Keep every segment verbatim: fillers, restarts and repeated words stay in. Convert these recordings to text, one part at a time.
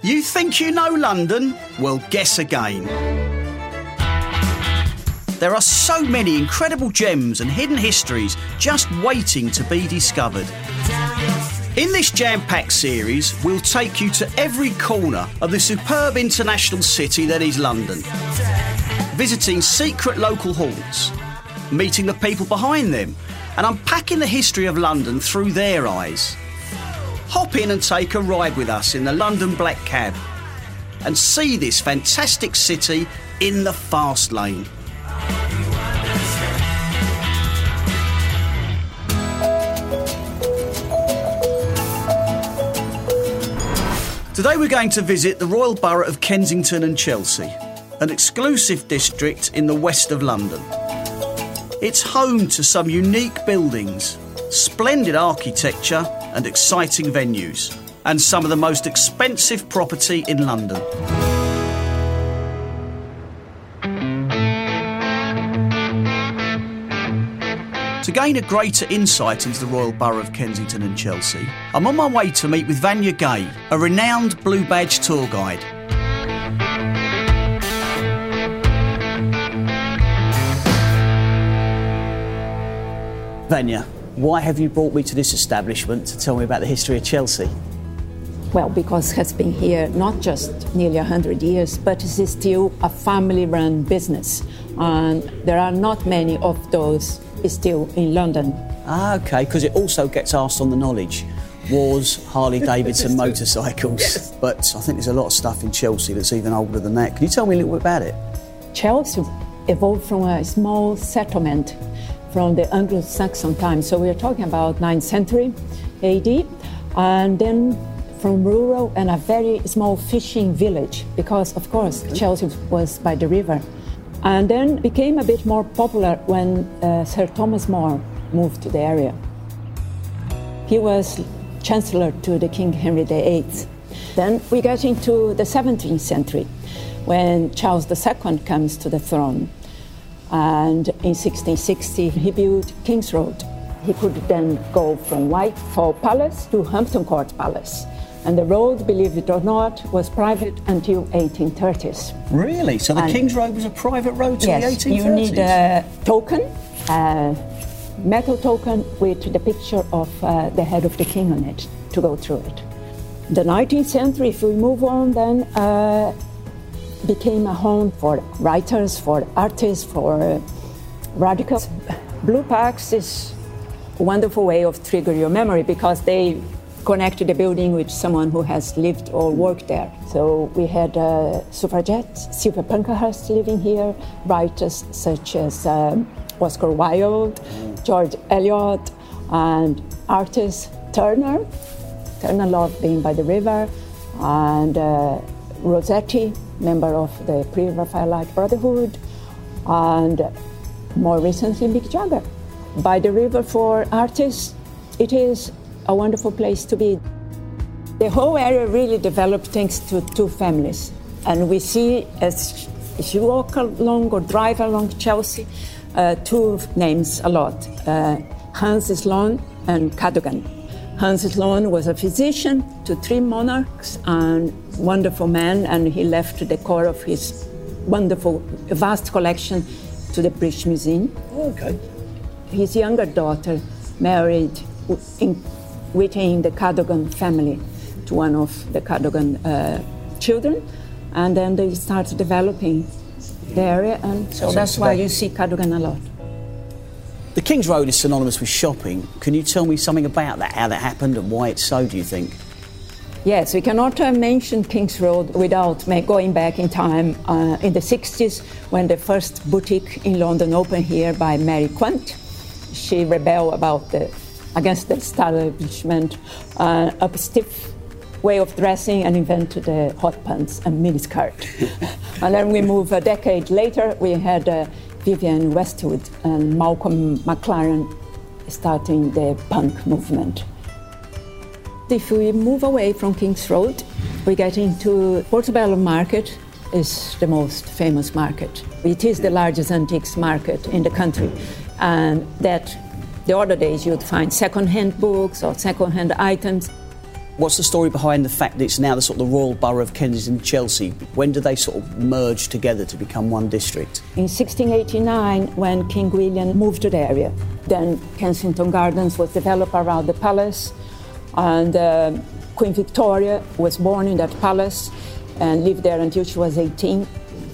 You think you know London? Well, guess again. There are so many incredible gems and hidden histories just waiting to be discovered. In this jam-packed series, we'll take you to every corner of the superb international city that is London, visiting secret local haunts, meeting the people behind them, and unpacking the history of London through their eyes. Hop in and take a ride with us in the London Black Cab and see this fantastic city in the fast lane. Today we're going to visit the Royal Borough of Kensington and Chelsea, an exclusive district in the west of London. It's home to some unique buildings, splendid architecture and exciting venues, and some of the most expensive property in London. To gain a greater insight into the Royal Borough of Kensington and Chelsea, I'm on my way to meet with Vanya Gay, a renowned Blue Badge tour guide. Vanya, why have you brought me to this establishment to tell me about the history of Chelsea? Well, because it has been here not just nearly one hundred years, but it is still a family-run business, and there are not many of those is still in London. Ah, OK, because it also gets asked on the knowledge. Wars, Harley-Davidson motorcycles. Yes. But I think there's a lot of stuff in Chelsea that's even older than that. Can you tell me a little bit about it? Chelsea evolved from a small settlement from the Anglo-Saxon times. So we're talking about ninth century A D. And then from rural and a very small fishing village, because, of course, okay. Chelsea was by the river. And then became a bit more popular when uh, Sir Thomas More moved to the area. He was Chancellor to the King Henry the eighth. Then we get into the seventeenth century, when Charles the Second comes to the throne. And in sixteen sixty, he built King's Road. He could then go from Whitehall Palace to Hampton Court Palace. And the road, believe it or not, was private until eighteen thirties. Really? So the and King's Road was a private road till yes, the eighteen thirties? Yes, you need a token, a metal token with the picture of uh, the head of the king on it to go through it. The nineteenth century, if we move on, then uh, became a home for writers, for artists, for uh, radicals. Blue packs is a wonderful way of triggering your memory because they connect to the building with someone who has lived or worked there. So we had uh, suffragettes, Sylvia Pankhurst living here, writers such as um, Oscar Wilde, George Eliot, and artist Turner. Turner loved being by the river, and uh, Rossetti, member of the Pre-Raphaelite Brotherhood, and more recently Mick Jagger. By the river for artists, it is a wonderful place to be. The whole area really developed thanks to two families. And we see, as you walk along or drive along Chelsea, uh, two names a lot, uh, Hans Sloane and Cadogan. Hans Sloane was a physician to three monarchs and wonderful man, and he left the core of his wonderful, vast collection to the British Museum. Okay. His younger daughter married in within the Cadogan family to one of the Cadogan uh, children, and then they start developing the area, and so that's why you see Cadogan a lot. The King's Road is synonymous with shopping. Can you tell me something about that, how that happened and why it's so, do you think? Yes, we cannot uh, mention King's Road without going back in time uh, in the sixties when the first boutique in London opened here by Mary Quant. She rebelled about the against the establishment, uh, a stiff way of dressing, and invented uh, hot pants and miniskirt. And then we move a decade later, we had uh, Vivienne Westwood and Malcolm McLaren starting the punk movement. If we move away from King's Road, we get into Portobello Market, is the most famous market. It is the largest antiques market in the country, and that the other days you'd find second-hand books or second-hand items. What's the story behind the fact that it's now the sort of the Royal Borough of Kensington and Chelsea? When do they sort of merge together to become one district? In sixteen eighty-nine, when King William moved to the area, then Kensington Gardens was developed around the palace, and uh, Queen Victoria was born in that palace and lived there until she was eighteen.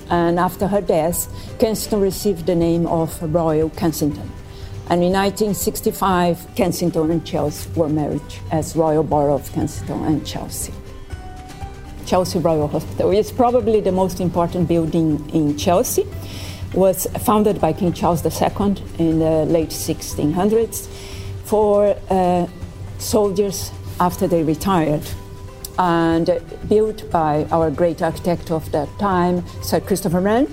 And after her death, Kensington received the name of Royal Kensington. And in nineteen sixty-five, Kensington and Chelsea were married as Royal Borough of Kensington and Chelsea. Chelsea Royal Hospital is probably the most important building in Chelsea. It was founded by King Charles the Second in the late sixteen hundreds for uh, soldiers after they retired, and built by our great architect of that time, Sir Christopher Wren,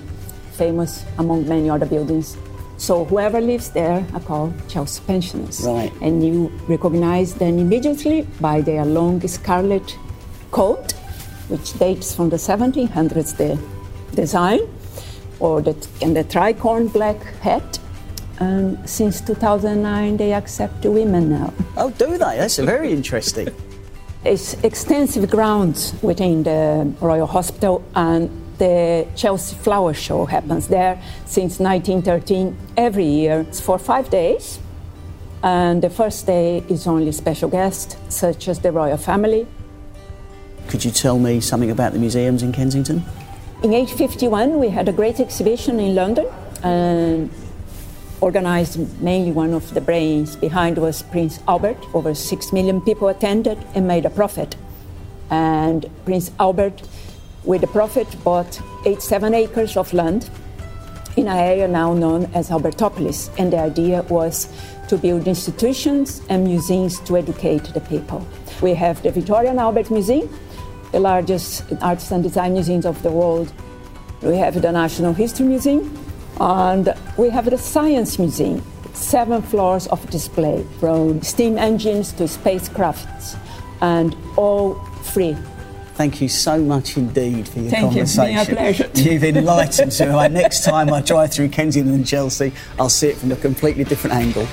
famous among many other buildings. So whoever lives there are called Chelsea Pensioners. Right. And you recognize them immediately by their long scarlet coat, which dates from the seventeen hundreds, the design, or the, and the tricorn black hat. Um, since two thousand nine, they accept women now. Oh, do they? That's very interesting. It's extensive grounds within the Royal Hospital, and the Chelsea Flower Show happens there since nineteen thirteen every year. It's for five days, and the first day is only special guests, such as the royal family. Could you tell me something about the museums in Kensington? In eighteen fifty-one, we had a great exhibition in London, and organised mainly one of the brains behind was Prince Albert. Over six million people attended and made a profit. And Prince Albert, with the profit, bought eighty-seven acres of land in an area now known as Albertopolis. And the idea was to build institutions and museums to educate the people. We have the Victoria and Albert Museum, the largest arts and design museums of the world. We have the National History Museum. And we have the Science Museum, seven floors of display, from steam engines to spacecrafts, and all free. Thank you so much indeed for your Thank conversation. Thank you, it's been a pleasure. You've enlightened me. So next time I drive through Kensington and Chelsea, I'll see it from a completely different angle.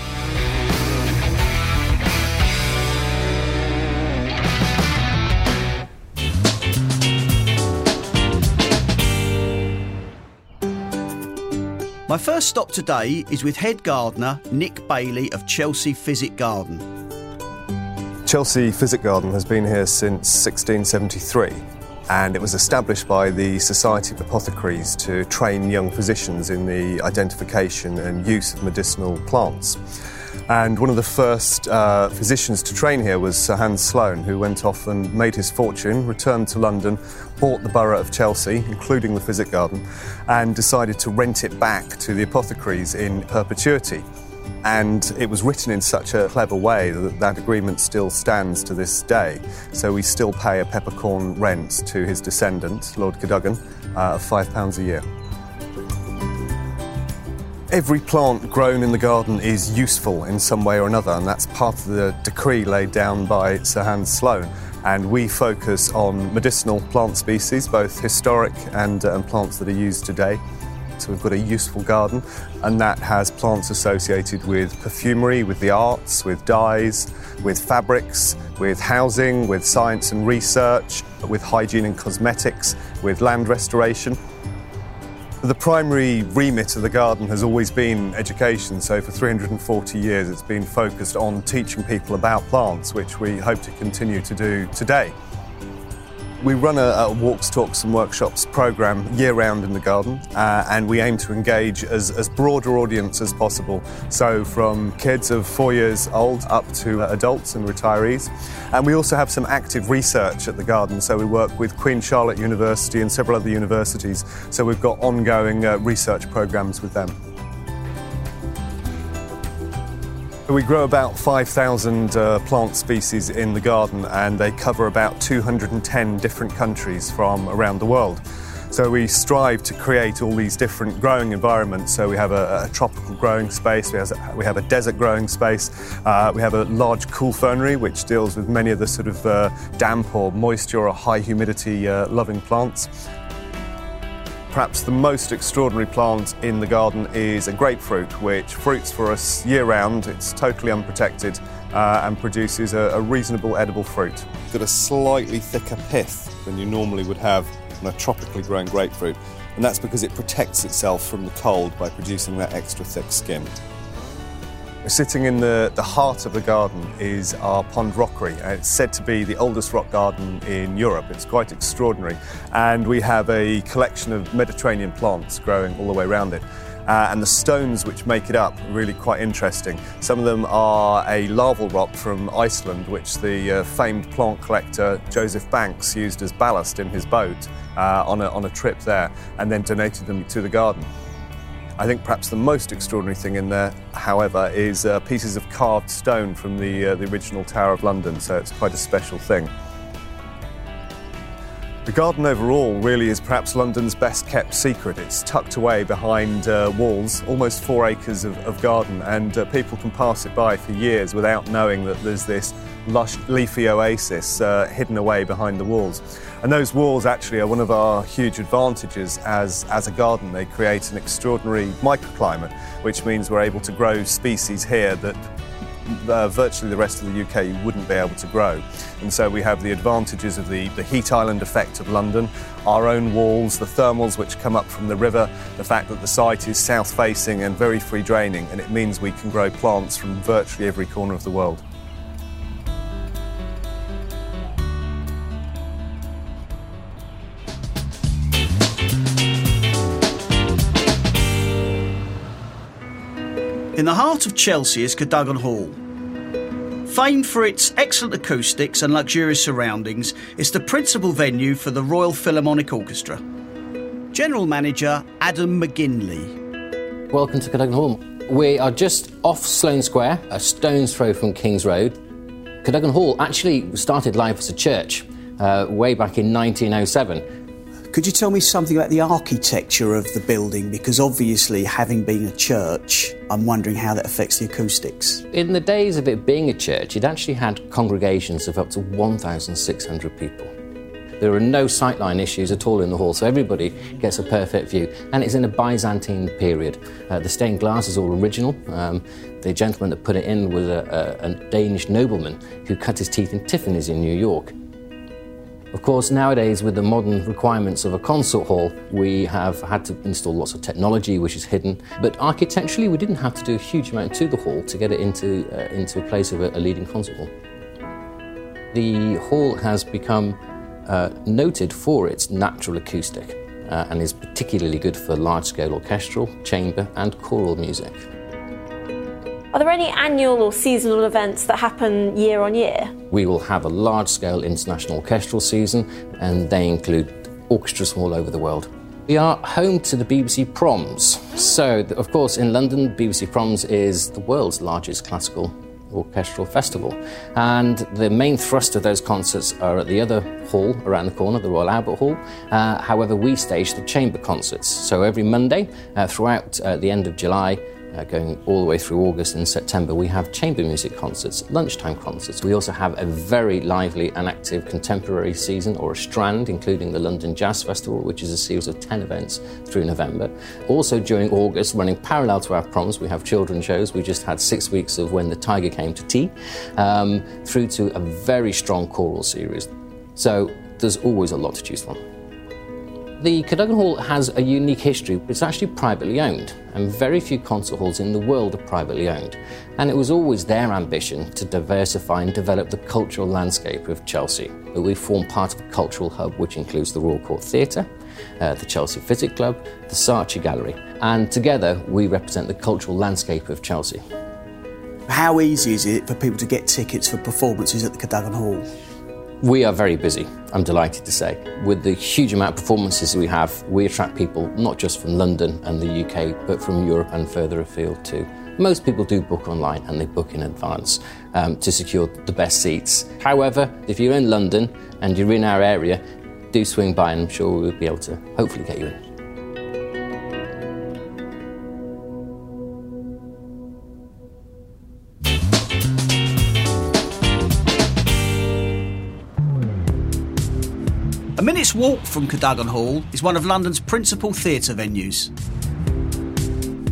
My first stop today is with head gardener Nick Bailey of Chelsea Physic Garden. Chelsea Physic Garden has been here since sixteen seventy-three, and it was established by the Society of Apothecaries to train young physicians in the identification and use of medicinal plants. And one of the first uh, physicians to train here was Sir Hans Sloane, who went off and made his fortune, returned to London, bought the borough of Chelsea, including the Physic Garden, and decided to rent it back to the apothecaries in perpetuity. And it was written in such a clever way that that agreement still stands to this day. So we still pay a peppercorn rent to his descendant, Lord Cadogan, uh, of five pounds a year. Every plant grown in the garden is useful in some way or another, and that's part of the decree laid down by Sir Hans Sloane. And we focus on medicinal plant species, both historic and, uh, and plants that are used today. So we've got a useful garden, and that has plants associated with perfumery, with the arts, with dyes, with fabrics, with housing, with science and research, with hygiene and cosmetics, with land restoration. The primary remit of the garden has always been education, so for three hundred forty years it's been focused on teaching people about plants, which we hope to continue to do today. We run a, a walks, talks and workshops programme year-round in the garden, uh, and we aim to engage as, as broad an audience as possible, so from kids of four years old up to uh, adults and retirees. And we also have some active research at the garden, so we work with Queen Charlotte University and several other universities, so we've got ongoing uh, research programmes with them. We grow about five thousand uh, plant species in the garden, and they cover about two hundred ten different countries from around the world. So we strive to create all these different growing environments. So we have a, a tropical growing space, we have a, we have a desert growing space, uh, we have a large cool fernery which deals with many of the sort of uh, damp or moisture or high humidity uh, loving plants. Perhaps the most extraordinary plant in the garden is a grapefruit, which fruits for us year round. It's totally unprotected, uh, and produces a, a reasonable edible fruit. It's got a slightly thicker pith than you normally would have on a tropically grown grapefruit, and that's because it protects itself from the cold by producing that extra thick skin. Sitting in the, the heart of the garden is our pond rockery. It's said to be the oldest rock garden in Europe. It's quite extraordinary. And we have a collection of Mediterranean plants growing all the way around it. Uh, and the stones which make it up are really quite interesting. Some of them are a larval rock from Iceland, which the uh, famed plant collector Joseph Banks used as ballast in his boat uh, on, a, on a trip there, and then donated them to the garden. I think perhaps the most extraordinary thing in there, however, is uh, pieces of carved stone from the, uh, the original Tower of London, so it's quite a special thing. The garden overall really is perhaps London's best kept secret. It's tucked away behind uh, walls, almost four acres of, of garden, and uh, people can pass it by for years without knowing that there's this lush, leafy oasis uh, hidden away behind the walls. And those walls actually are one of our huge advantages as, as a garden. They create an extraordinary microclimate, which means we're able to grow species here that uh, virtually the rest of the U K you wouldn't be able to grow. And so we have the advantages of the, the heat island effect of London, our own walls, the thermals which come up from the river, the fact that the site is south facing and very free draining, and it means we can grow plants from virtually every corner of the world. In the heart of Chelsea is Cadogan Hall. Famed for its excellent acoustics and luxurious surroundings, it's the principal venue for the Royal Philharmonic Orchestra. General Manager Adam McGinley. Welcome to Cadogan Hall. We are just off Sloane Square, a stone's throw from King's Road. Cadogan Hall actually started life as a church uh, way back in nineteen oh seven. Could you tell me something about the architecture of the building? Because obviously, having been a church, I'm wondering how that affects the acoustics. In the days of it being a church, it actually had congregations of up to one thousand six hundred people. There are no sightline issues at all in the hall, so everybody gets a perfect view. And it's in a Byzantine period. Uh, the stained glass is all original. Um, the gentleman that put it in was a, a, a Danish nobleman who cut his teeth in Tiffany's in New York. Of course, nowadays, with the modern requirements of a concert hall, we have had to install lots of technology which is hidden. But architecturally, we didn't have to do a huge amount to the hall to get it into, uh, into a place of a, a leading concert hall. The hall has become uh, noted for its natural acoustic uh, and is particularly good for large-scale orchestral, chamber and choral music. Are there any annual or seasonal events that happen year on year? We will have a large-scale international orchestral season, and they include orchestras from all over the world. We are home to the B B C Proms. So, of course, in London, B B C Proms is the world's largest classical orchestral festival. And the main thrust of those concerts are at the other hall around the corner, the Royal Albert Hall. Uh, however, we stage the chamber concerts. So every Monday, uh, throughout uh, the end of July, Uh, going all the way through August and September, we have chamber music concerts, lunchtime concerts. We also have a very lively and active contemporary season, or a strand, including the London Jazz Festival, which is a series of ten events through November. Also during August, running parallel to our proms, we have children's shows. We just had six weeks of When the Tiger Came to Tea, um, through to a very strong choral series. So there's always a lot to choose from. The Cadogan Hall has a unique history. It's actually privately owned, and very few concert halls in the world are privately owned. And it was always their ambition to diversify and develop the cultural landscape of Chelsea. But we form part of a cultural hub which includes the Royal Court Theatre, uh, the Chelsea Physic Club, the Saatchi Gallery, and together we represent the cultural landscape of Chelsea. How easy is it for people to get tickets for performances at the Cadogan Hall? We are very busy, I'm delighted to say. With the huge amount of performances we have, we attract people not just from London and the U K, but from Europe and further afield too. Most people do book online, and they book in advance um, to secure the best seats. However, if you're in London and you're in our area, do swing by and I'm sure we'll be able to hopefully get you in. A minute's walk from Cadogan Hall is one of London's principal theatre venues.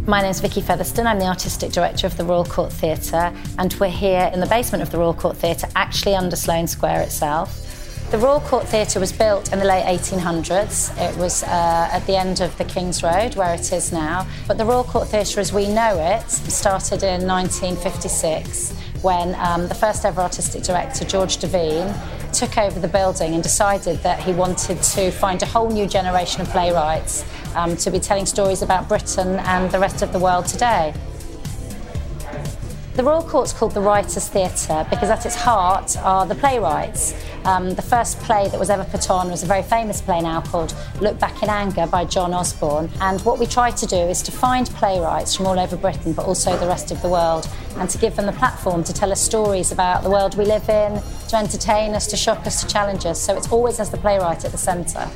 My name's Vicky Featherstone, I'm the Artistic Director of the Royal Court Theatre, and we're here in the basement of the Royal Court Theatre, actually under Sloane Square itself. The Royal Court Theatre was built in the late eighteen hundreds. It was uh, at the end of the King's Road, where it is now. But the Royal Court Theatre, as we know it, started in nineteen fifty-six, when um, the first ever Artistic Director, George Devine, took over the building and decided that he wanted to find a whole new generation of playwrights um, to be telling stories about Britain and the rest of the world today. The Royal Court's called the Writers' Theatre because at its heart are the playwrights. Um, the first play that was ever put on was a very famous play now called Look Back in Anger by John Osborne. And what we try to do is to find playwrights from all over Britain, but also the rest of the world, and to give them the platform to tell us stories about the world we live in, to entertain us, to shock us, to challenge us. So it's always as the playwright at the centre.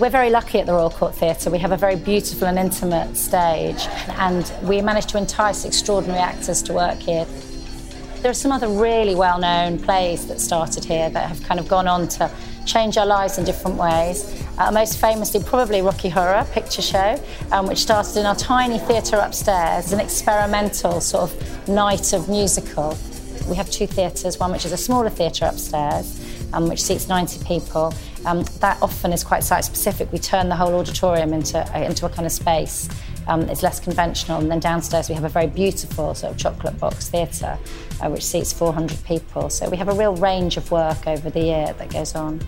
We're very lucky at the Royal Court Theatre. We have a very beautiful and intimate stage, and we managed to entice extraordinary actors to work here. There are some other really well-known plays that started here that have kind of gone on to change our lives in different ways. Uh, most famously, probably Rocky Horror Picture Show, um, which started in our tiny theatre upstairs, an experimental sort of night of musical. We have two theatres, one which is a smaller theatre upstairs, um, which seats ninety people. Um, that often is quite site-specific. We turn the whole auditorium into, uh, into a kind of space. Um, it's less conventional. And then downstairs we have a very beautiful sort of chocolate box theatre, uh, which seats four hundred people. So we have a real range of work over the year that goes on.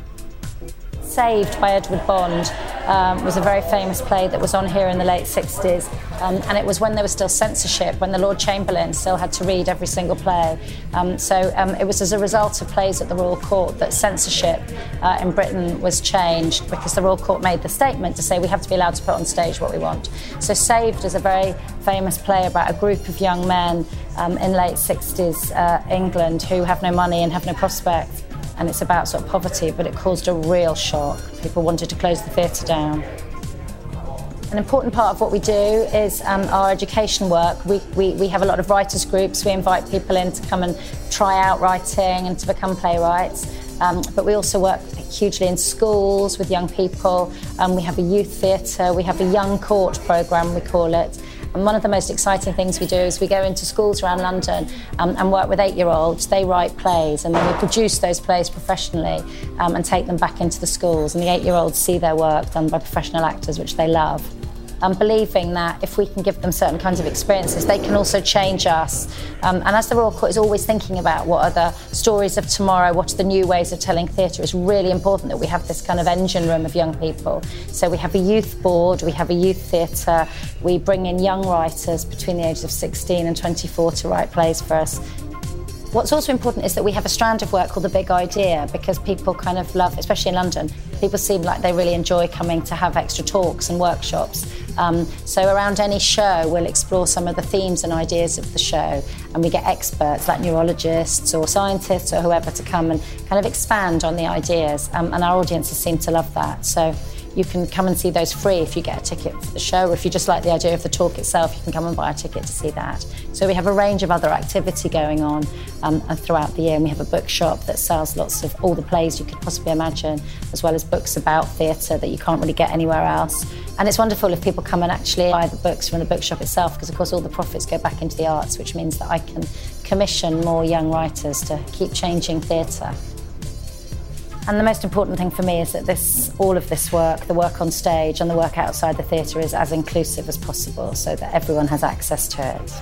Saved by Edward Bond um, was a very famous play that was on here in the late sixties, um, and it was when there was still censorship, when the Lord Chamberlain still had to read every single play. Um, so um, it was as a result of plays at the Royal Court that censorship uh, in Britain was changed, because the Royal Court made the statement to say we have to be allowed to put on stage what we want. So Saved is a very famous play about a group of young men um, in late sixties uh, England who have no money and have no prospects. And it's about sort of poverty, but it caused a real shock. People wanted to close the theatre down. An important part of what we do is um, our education work. We, we, we have a lot of writers' groups. We invite people in to come and try out writing and to become playwrights. Um, but we also work hugely in schools with young people. Um, we have a youth theatre. We have a young court programme, we call it. And one of the most exciting things we do is we go into schools around London um, and work with eight-year-olds. They write plays, and then we produce those plays professionally um, and take them back into the schools. And the eight-year-olds see their work done by professional actors, which they love. I'm believing that if we can give them certain kinds of experiences, they can also change us. Um, and as the Royal Court is always thinking about what are the stories of tomorrow, what are the new ways of telling theatre, it's really important that we have this kind of engine room of young people. So we have a youth board, we have a youth theatre, we bring in young writers between the ages of sixteen and twenty-four to write plays for us. What's also important is that we have a strand of work called The Big Idea, because people kind of love, especially in London, people seem like they really enjoy coming to have extra talks and workshops. Um, so around any show, we'll explore some of the themes and ideas of the show, and we get experts like neurologists or scientists or whoever to come and kind of expand on the ideas, um, and our audiences seem to love that. So you can come and see those free if you get a ticket for the show, or if you just like the idea of the talk itself, you can come and buy a ticket to see that. So we have a range of other activity going on um, and throughout the year, and we have a bookshop that sells lots of all the plays you could possibly imagine, as well as books about theatre that you can't really get anywhere else. And it's wonderful if people come and actually buy the books from the bookshop itself, because of course all the profits go back into the arts, which means that I can commission more young writers to keep changing theatre. And the most important thing for me is that this, all of this work, the work on stage and the work outside the theatre, is as inclusive as possible so that everyone has access to it.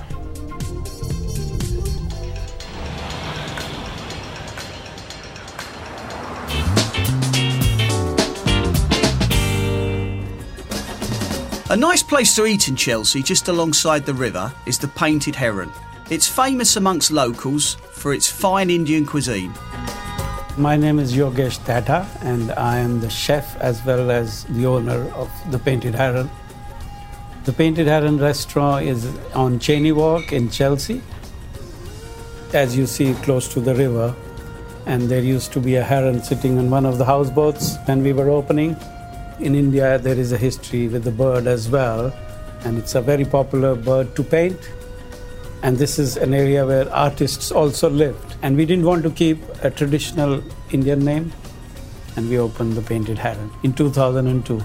A nice place to eat in Chelsea, just alongside the river, is the Painted Heron. It's famous amongst locals for its fine Indian cuisine. My name is Yogesh Tata, and I am the chef as well as the owner of the Painted Heron. The Painted Heron restaurant is on Cheney Walk in Chelsea, as you see, close to the river. And there used to be a heron sitting on one of the houseboats when we were opening. In India, there is a history with the bird as well, and it's a very popular bird to paint. And this is an area where artists also lived. And we didn't want to keep a traditional Indian name, and we opened the Painted Heron in two thousand two.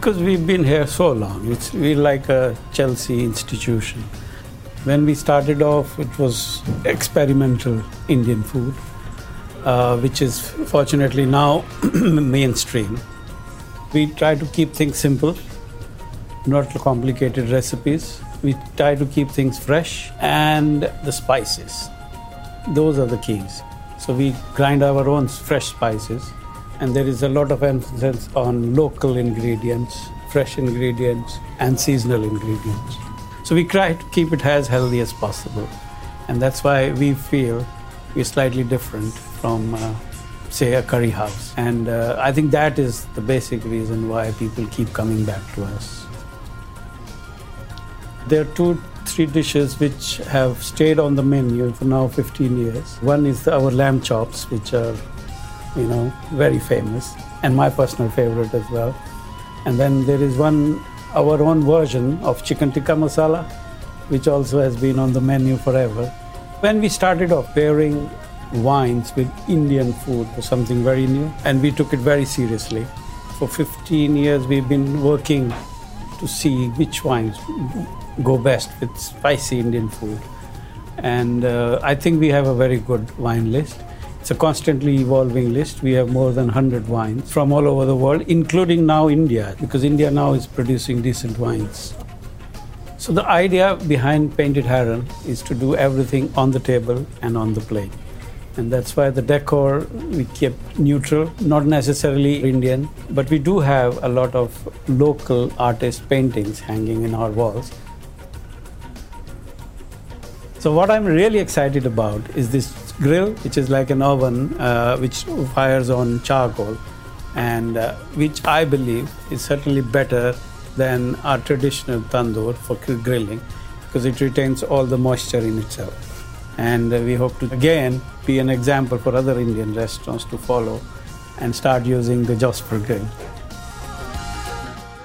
because we've been here so long. It's, we're like a Chelsea institution. When we started off, it was experimental Indian food, uh, which is fortunately now mainstream. We try to keep things simple, not complicated recipes. We try to keep things fresh, and the spices. Those are the keys. So we grind our own fresh spices, and there is a lot of emphasis on local ingredients, fresh ingredients, and seasonal ingredients. So we try to keep it as healthy as possible. And that's why we feel we're slightly different from, uh, say, a curry house. And uh, I think that is the basic reason why people keep coming back to us. There are two, three dishes which have stayed on the menu for now fifteen years. One is our lamb chops, which are, you know, very famous, and my personal favorite as well. And then there is one, our own version of chicken tikka masala, which also has been on the menu forever. When we started off pairing wines with Indian food was something very new, and we took it very seriously. For fifteen years, we've been working to see which wines go best with spicy Indian food. And uh, I think we have a very good wine list. It's a constantly evolving list. We have more than one hundred wines from all over the world, including now India, because India now is producing decent wines. So the idea behind Painted Heron is to do everything on the table and on the plate. And that's why the decor we keep neutral, not necessarily Indian, but we do have a lot of local artist paintings hanging in our walls. So what I'm really excited about is this grill, which is like an oven, uh, which fires on charcoal, and uh, which I believe is certainly better than our traditional tandoor for grilling, because it retains all the moisture in itself. And uh, we hope to again be an example for other Indian restaurants to follow and start using the Jasper grill.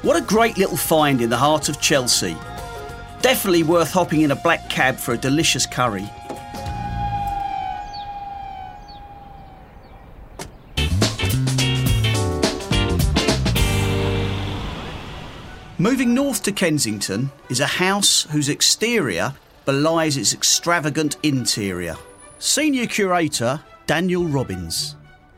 What a great little find in the heart of Chelsea. Definitely worth hopping in a black cab for a delicious curry. Moving north to Kensington is a house whose exterior belies its extravagant interior. Senior curator Daniel Robbins.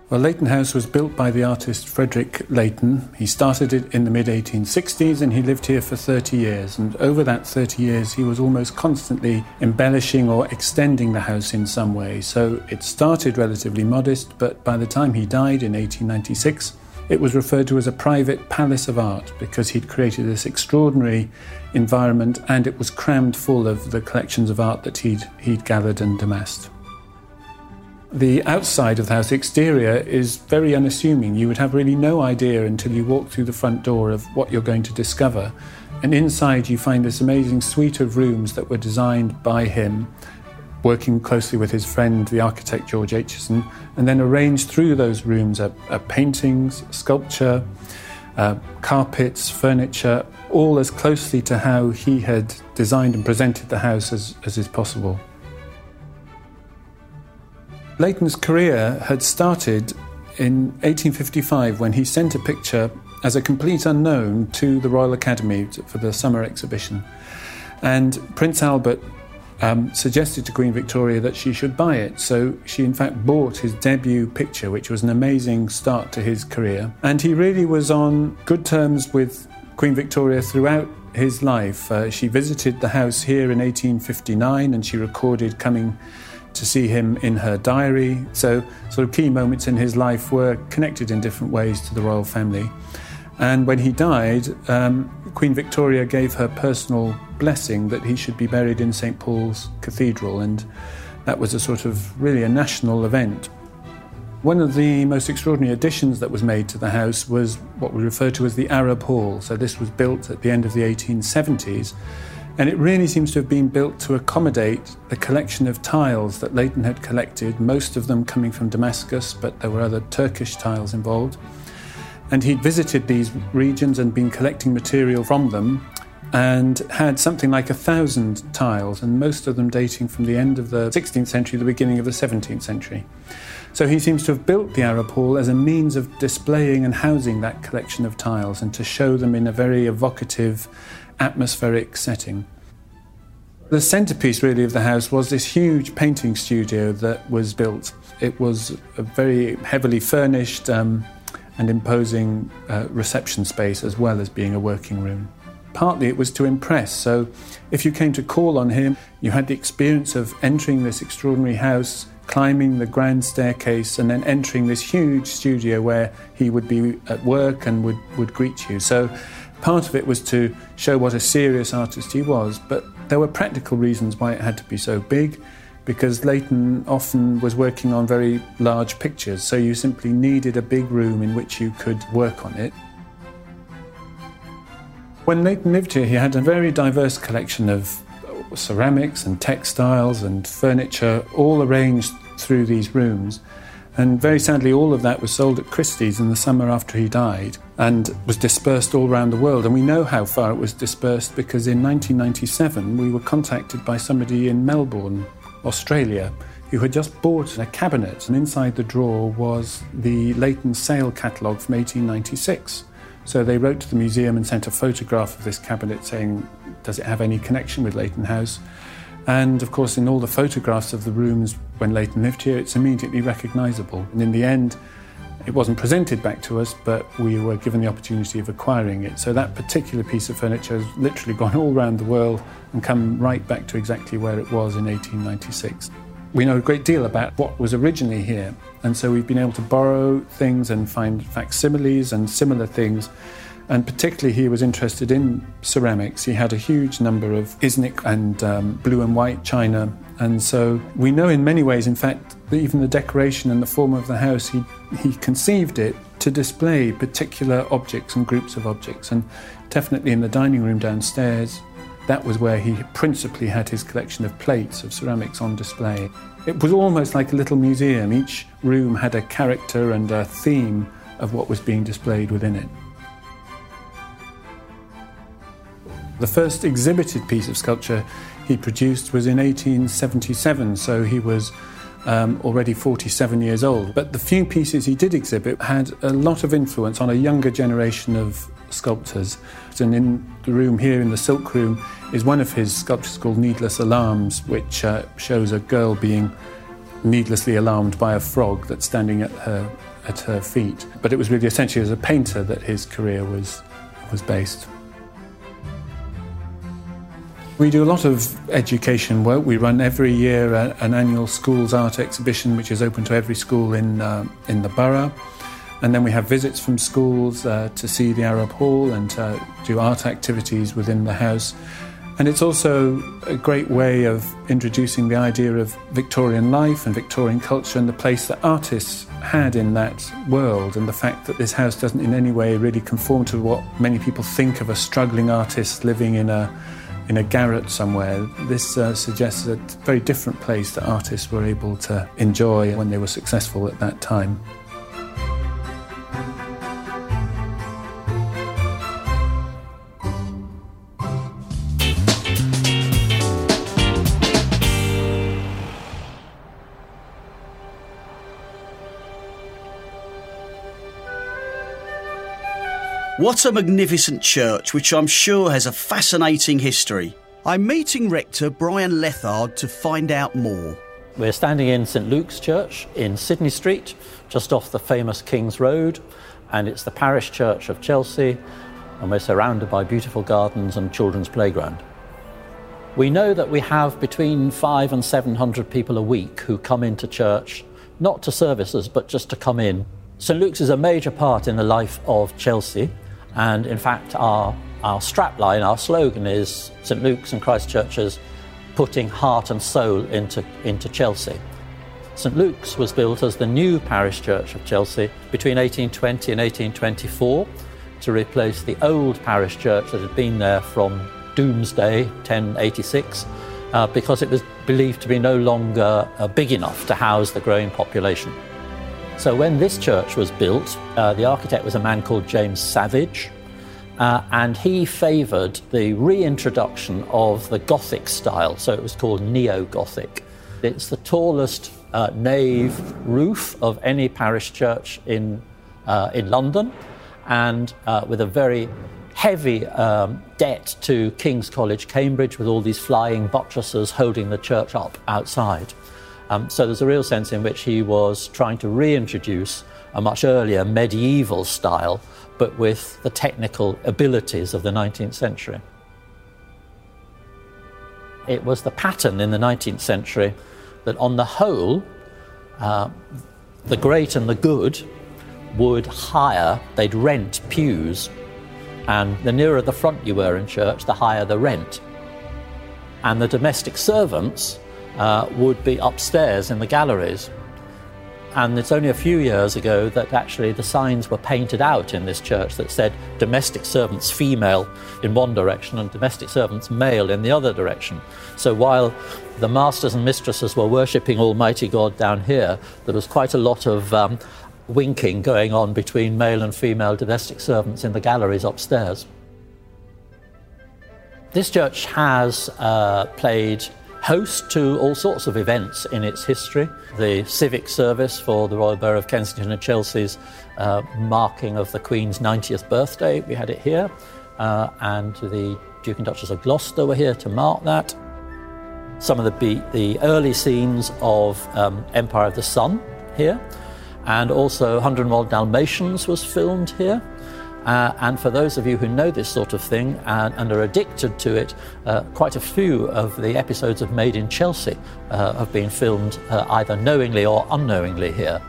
Well, Leighton House was built by the artist Frederick Leighton. He started it in the mid eighteen sixties and he lived here for thirty years. And over that thirty years, he was almost constantly embellishing or extending the house in some way. So it started relatively modest, but by the time he died in eighteen ninety-six, it was referred to as a private palace of art because he'd created this extraordinary environment, and it was crammed full of the collections of art that he'd, he'd gathered and amassed. The outside of the house, exterior, is very unassuming. You would have really no idea until you walk through the front door of what you're going to discover. And inside you find this amazing suite of rooms that were designed by him, working closely with his friend, the architect George Aitchison, and then arranged through those rooms are, are paintings, sculpture, uh, carpets, furniture, all as closely to how he had designed and presented the house as, as is possible. Leighton's career had started in eighteen fifty-five when he sent a picture as a complete unknown to the Royal Academy for the summer exhibition. And Prince Albert Um, suggested to Queen Victoria that she should buy it. So she, in fact, bought his debut picture, which was an amazing start to his career. And he really was on good terms with Queen Victoria throughout his life. Uh, she visited the house here in eighteen fifty-nine and she recorded coming to see him in her diary. So sort of key moments in his life were connected in different ways to the royal family. And when he died, um, Queen Victoria gave her personal blessing that he should be buried in Saint Paul's Cathedral, and that was a sort of really a national event. One of the most extraordinary additions that was made to the house was what we refer to as the Arab Hall. So this was built at the end of the eighteen seventies, and it really seems to have been built to accommodate the collection of tiles that Leighton had collected, most of them coming from Damascus, but there were other Turkish tiles involved. And he'd visited these regions and been collecting material from them, and had something like a thousand tiles, and most of them dating from the end of the sixteenth century, the beginning of the seventeenth century. So he seems to have built the Arab Hall as a means of displaying and housing that collection of tiles and to show them in a very evocative, atmospheric setting. The centrepiece, really, of the house was this huge painting studio that was built. It was a very heavily furnished um, and imposing uh, reception space, as well as being a working room. Partly it was to impress, so if you came to call on him, you had the experience of entering this extraordinary house, climbing the grand staircase, and then entering this huge studio where he would be at work and would, would greet you. So part of it was to show what a serious artist he was, but there were practical reasons why it had to be so big, because Leighton often was working on very large pictures, so you simply needed a big room in which you could work on it. When Leighton lived here, he had a very diverse collection of ceramics and textiles and furniture, all arranged through these rooms. And very sadly, all of that was sold at Christie's in the summer after he died and was dispersed all around the world. And we know how far it was dispersed because in nineteen ninety-seven, we were contacted by somebody in Melbourne, Australia, who had just bought a cabinet. And inside the drawer was the Leighton sale catalogue from eighteen ninety-six. So they wrote to the museum and sent a photograph of this cabinet saying, does it have any connection with Leighton House? And of course, in all the photographs of the rooms when Leighton lived here, it's immediately recognisable. And in the end, it wasn't presented back to us, but we were given the opportunity of acquiring it. So that particular piece of furniture has literally gone all around the world and come right back to exactly where it was in eighteen ninety-six. We know a great deal about what was originally here, and so we've been able to borrow things and find facsimiles and similar things, and particularly he was interested in ceramics. He had a huge number of Iznik and um, blue and white china, and so we know in many ways, in fact, that even the decoration and the form of the house, he, he conceived it to display particular objects and groups of objects, and definitely in the dining room downstairs, that was where he principally had his collection of plates of ceramics on display. It was almost like a little museum. Each room had a character and a theme of what was being displayed within it. The first exhibited piece of sculpture he produced was in eighteen seventy-seven, so he was um, already forty-seven years old. But the few pieces he did exhibit had a lot of influence on a younger generation of sculptors. And in the room here, in the Silk Room, is one of his sculptures called Needless Alarms, which uh, shows a girl being needlessly alarmed by a frog that's standing at her at her feet. But it was really essentially as a painter that his career was was based. We do a lot of education work. We run every year an annual schools art exhibition, which is open to every school in uh, in the borough. And then we have visits from schools uh, to see the Arab Hall and to uh, do art activities within the house. And it's also a great way of introducing the idea of Victorian life and Victorian culture and the place that artists had in that world, and the fact that this house doesn't in any way really conform to what many people think of a struggling artist living in a in a garret somewhere. This uh, suggests a very different place that artists were able to enjoy when they were successful at that time. What a magnificent church, which I'm sure has a fascinating history. I'm meeting Rector Brian Lethard to find out more. We're standing in St Luke's Church in Sydney Street, just off the famous King's Road, and it's the parish church of Chelsea, and we're surrounded by beautiful gardens and children's playground. We know that we have between five and seven hundred people a week who come into church, not to services, but just to come in. St Luke's is a major part in the life of Chelsea. And in fact, our, our strapline, our slogan is St Luke's and Christ Churches putting heart and soul into, into Chelsea. St Luke's was built as the new parish church of Chelsea between eighteen twenty and eighteen twenty-four to replace the old parish church that had been there from Doomsday, ten eighty-six, uh, because it was believed to be no longer uh, big enough to house the growing population. So when this church was built, uh, the architect was a man called James Savage, Uh, and he favoured the reintroduction of the Gothic style, so it was called Neo-Gothic. It's the tallest uh, nave roof of any parish church in uh, in London, and uh, with a very heavy um, debt to King's College, Cambridge, with all these flying buttresses holding the church up outside. Um, so there's a real sense in which he was trying to reintroduce a much earlier medieval style, but with the technical abilities of the nineteenth century. It was the pattern in the nineteenth century that, on the whole, uh, the great and the good would hire, they'd rent pews, and the nearer the front you were in church, the higher the rent. And the domestic servants uh, would be upstairs in the galleries. And it's only a few years ago that actually the signs were painted out in this church that said domestic servants female in one direction and domestic servants male in the other direction. So while the masters and mistresses were worshipping Almighty God down here, there was quite a lot of um, winking going on between male and female domestic servants in the galleries upstairs. This church has uh, played host to all sorts of events in its history. The civic service for the Royal Borough of Kensington and Chelsea's uh, marking of the Queen's ninetieth birthday, we had it here, uh, and the Duke and Duchess of Gloucester were here to mark that. Some of the, be- the early scenes of um, Empire of the Sun here, and also one hundred and one Dalmatians was filmed here. Uh, and for those of you who know this sort of thing and, and are addicted to it, uh, quite a few of the episodes of Made in Chelsea uh, have been filmed uh, either knowingly or unknowingly here.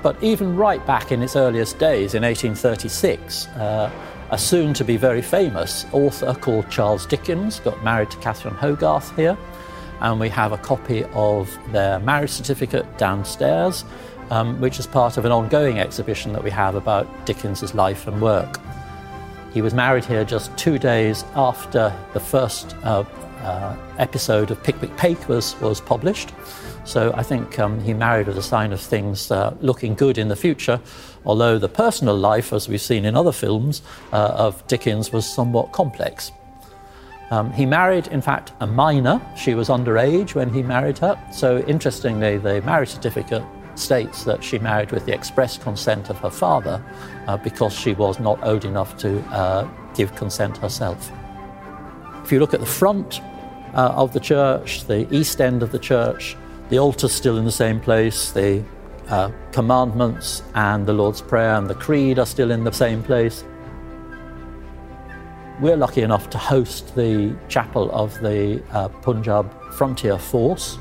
But even right back in its earliest days, in eighteen thirty-six, uh, a soon-to-be very famous author called Charles Dickens got married to Catherine Hogarth here, and we have a copy of their marriage certificate downstairs, Um, which is part of an ongoing exhibition that we have about Dickens's life and work. He was married here just two days after the first uh, uh, episode of Pickwick Papers was published, so I think um, he married as a sign of things uh, looking good in the future, although the personal life, as we've seen in other films, uh, of Dickens was somewhat complex. Um, he married, in fact, a minor. She was underage when he married her, so interestingly the marriage certificate states that she married with the express consent of her father uh, because she was not old enough to uh, give consent herself. If you look at the front uh, of the church, the east end of the church, the altar's still in the same place, the uh, commandments and the Lord's Prayer and the Creed are still in the same place. We're lucky enough to host the chapel of the uh, Punjab Frontier Force,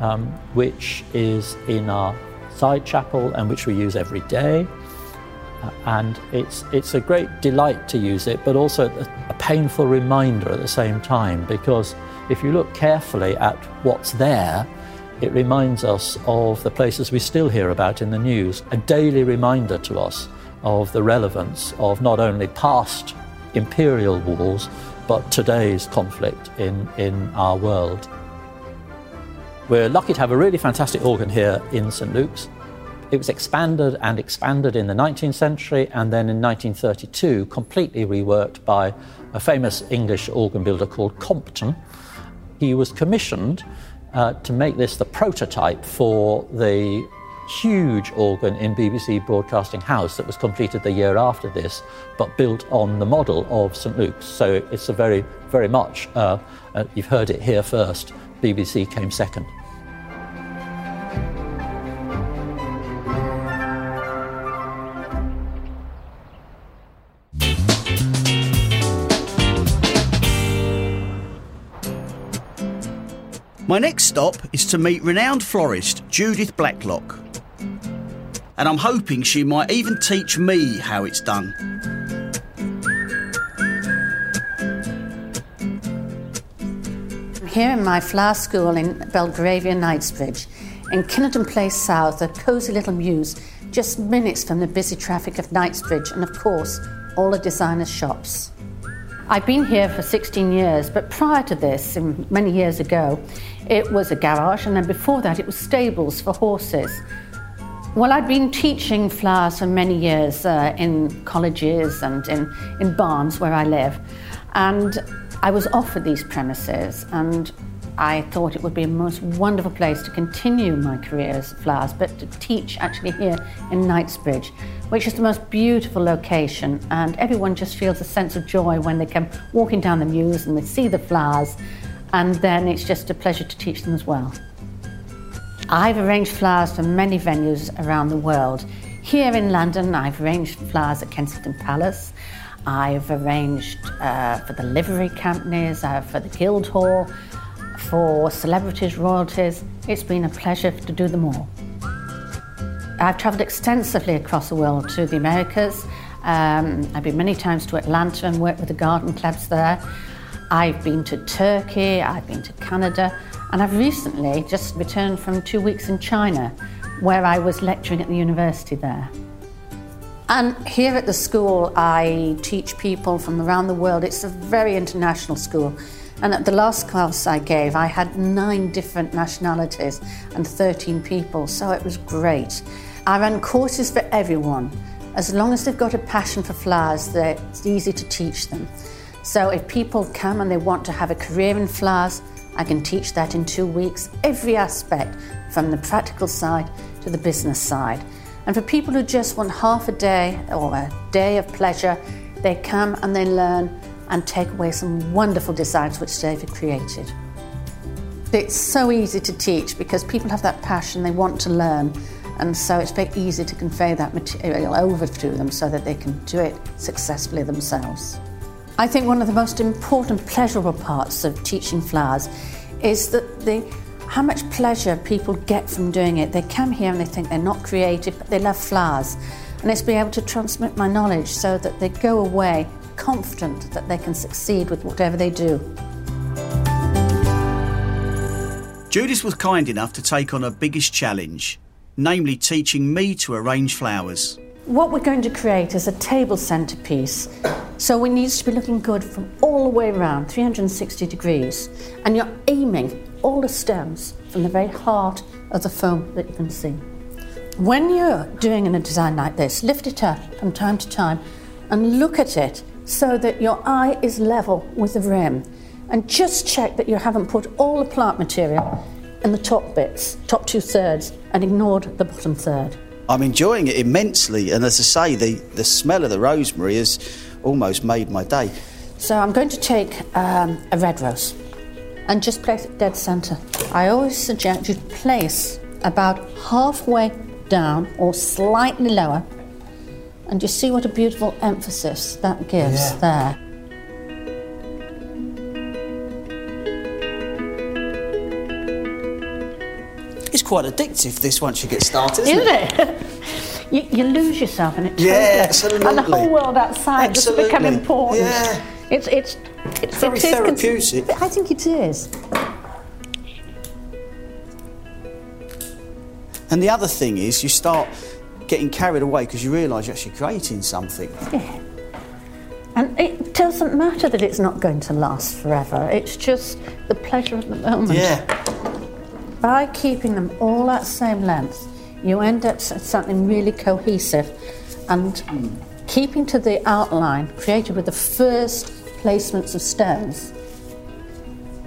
Um, which is in our side chapel and which we use every day. Uh, and it's it's a great delight to use it, but also a, a painful reminder at the same time, because if you look carefully at what's there, it reminds us of the places we still hear about in the news, a daily reminder to us of the relevance of not only past imperial wars, but today's conflict in, in our world. We're lucky to have a really fantastic organ here in St Luke's. It was expanded and expanded in the nineteenth century, and then in nineteen thirty-two completely reworked by a famous English organ builder called Compton. He was commissioned uh, to make this the prototype for the huge organ in B B C Broadcasting House that was completed the year after this, but built on the model of St Luke's. So it's a very, very much, uh, uh, you've heard it here first, B B C came second. My next stop is to meet renowned florist Judith Blacklock, and I'm hoping she might even teach me how it's done. Here in my flower school in Belgravia, Knightsbridge, in Kinnerton Place South, a cosy little muse, just minutes from the busy traffic of Knightsbridge and, of course, all the designers' shops. I've been here for sixteen years, but prior to this, many years ago, it was a garage, and then before that it was stables for horses. Well, I'd been teaching flowers for many years uh, in colleges and in, in barns where I live. And I was offered these premises, and I thought it would be a most wonderful place to continue my career as flowers, but to teach actually here in Knightsbridge, which is the most beautiful location, and everyone just feels a sense of joy when they come walking down the Mews and they see the flowers, and then it's just a pleasure to teach them as well. I've arranged flowers for many venues around the world. Here in London, I've arranged flowers at Kensington Palace. I've arranged uh, for the livery companies, uh, for the Guildhall, for celebrities, royalties. It's been a pleasure to do them all. I've travelled extensively across the world to the Americas. Um, I've been many times to Atlanta and worked with the garden clubs there. I've been to Turkey, I've been to Canada, and I've recently just returned from two weeks in China, where I was lecturing at the university there. And here at the school, I teach people from around the world. It's a very international school. And at the last class I gave, I had nine different nationalities and thirteen people, so it was great. I run courses for everyone. As long as they've got a passion for flowers, it's easy to teach them. So if people come and they want to have a career in flowers, I can teach that in two weeks, every aspect, from the practical side to the business side. And for people who just want half a day or a day of pleasure, they come and they learn and take away some wonderful designs which David created. It's so easy to teach because people have that passion, they want to learn, and so it's very easy to convey that material over to them so that they can do it successfully themselves. I think one of the most important pleasurable parts of teaching flowers is that the how much pleasure people get from doing it. They come here and they think they're not creative, but they love flowers. And it's being able to transmit my knowledge so that they go away confident that they can succeed with whatever they do. Judith was kind enough to take on her biggest challenge, namely teaching me to arrange flowers. What we're going to create is a table centrepiece, so it needs to be looking good from all the way around, three hundred sixty degrees, and you're aiming all the stems from the very heart of the foam that you can see. When you're doing a design like this, lift it up from time to time and look at it so that your eye is level with the rim, and just check that you haven't put all the plant material in the top bits, top two thirds, and ignored the bottom third. I'm enjoying it immensely, and as I say, the, the smell of the rosemary has almost made my day. So I'm going to take um, a red rose and just place it dead centre. I always suggest you place about halfway down or slightly lower, and you see what a beautiful emphasis that gives yeah. there. It's quite addictive, this, once you get started, isn't, isn't it? it? you, you lose yourself in it. Totally. Yeah, absolutely. And the whole world outside absolutely. doesn't become important. Yeah. It's, it's, it's, it's very it therapeutic. Cons- I think it is. And the other thing is, you start getting carried away because you realise you're actually creating something. Yeah. And it doesn't matter that it's not going to last forever. It's just the pleasure of the moment. Yeah. By keeping them all that same length, you end up with something really cohesive. And keeping to the outline created with the first placements of stones,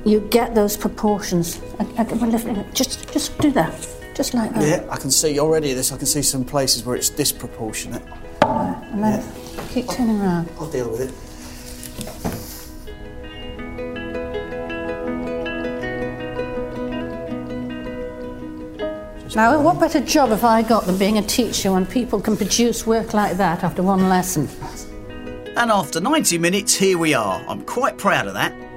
you get those proportions. I, I, we're lifting it. Just, just do that. Just like that. Yeah, I can see already this. I can see some places where it's disproportionate. Right, and then yeah. keep turning around. I'll deal with it. Now, what better job have I got than being a teacher when people can produce work like that after one lesson? And after ninety minutes, here we are. I'm quite proud of that.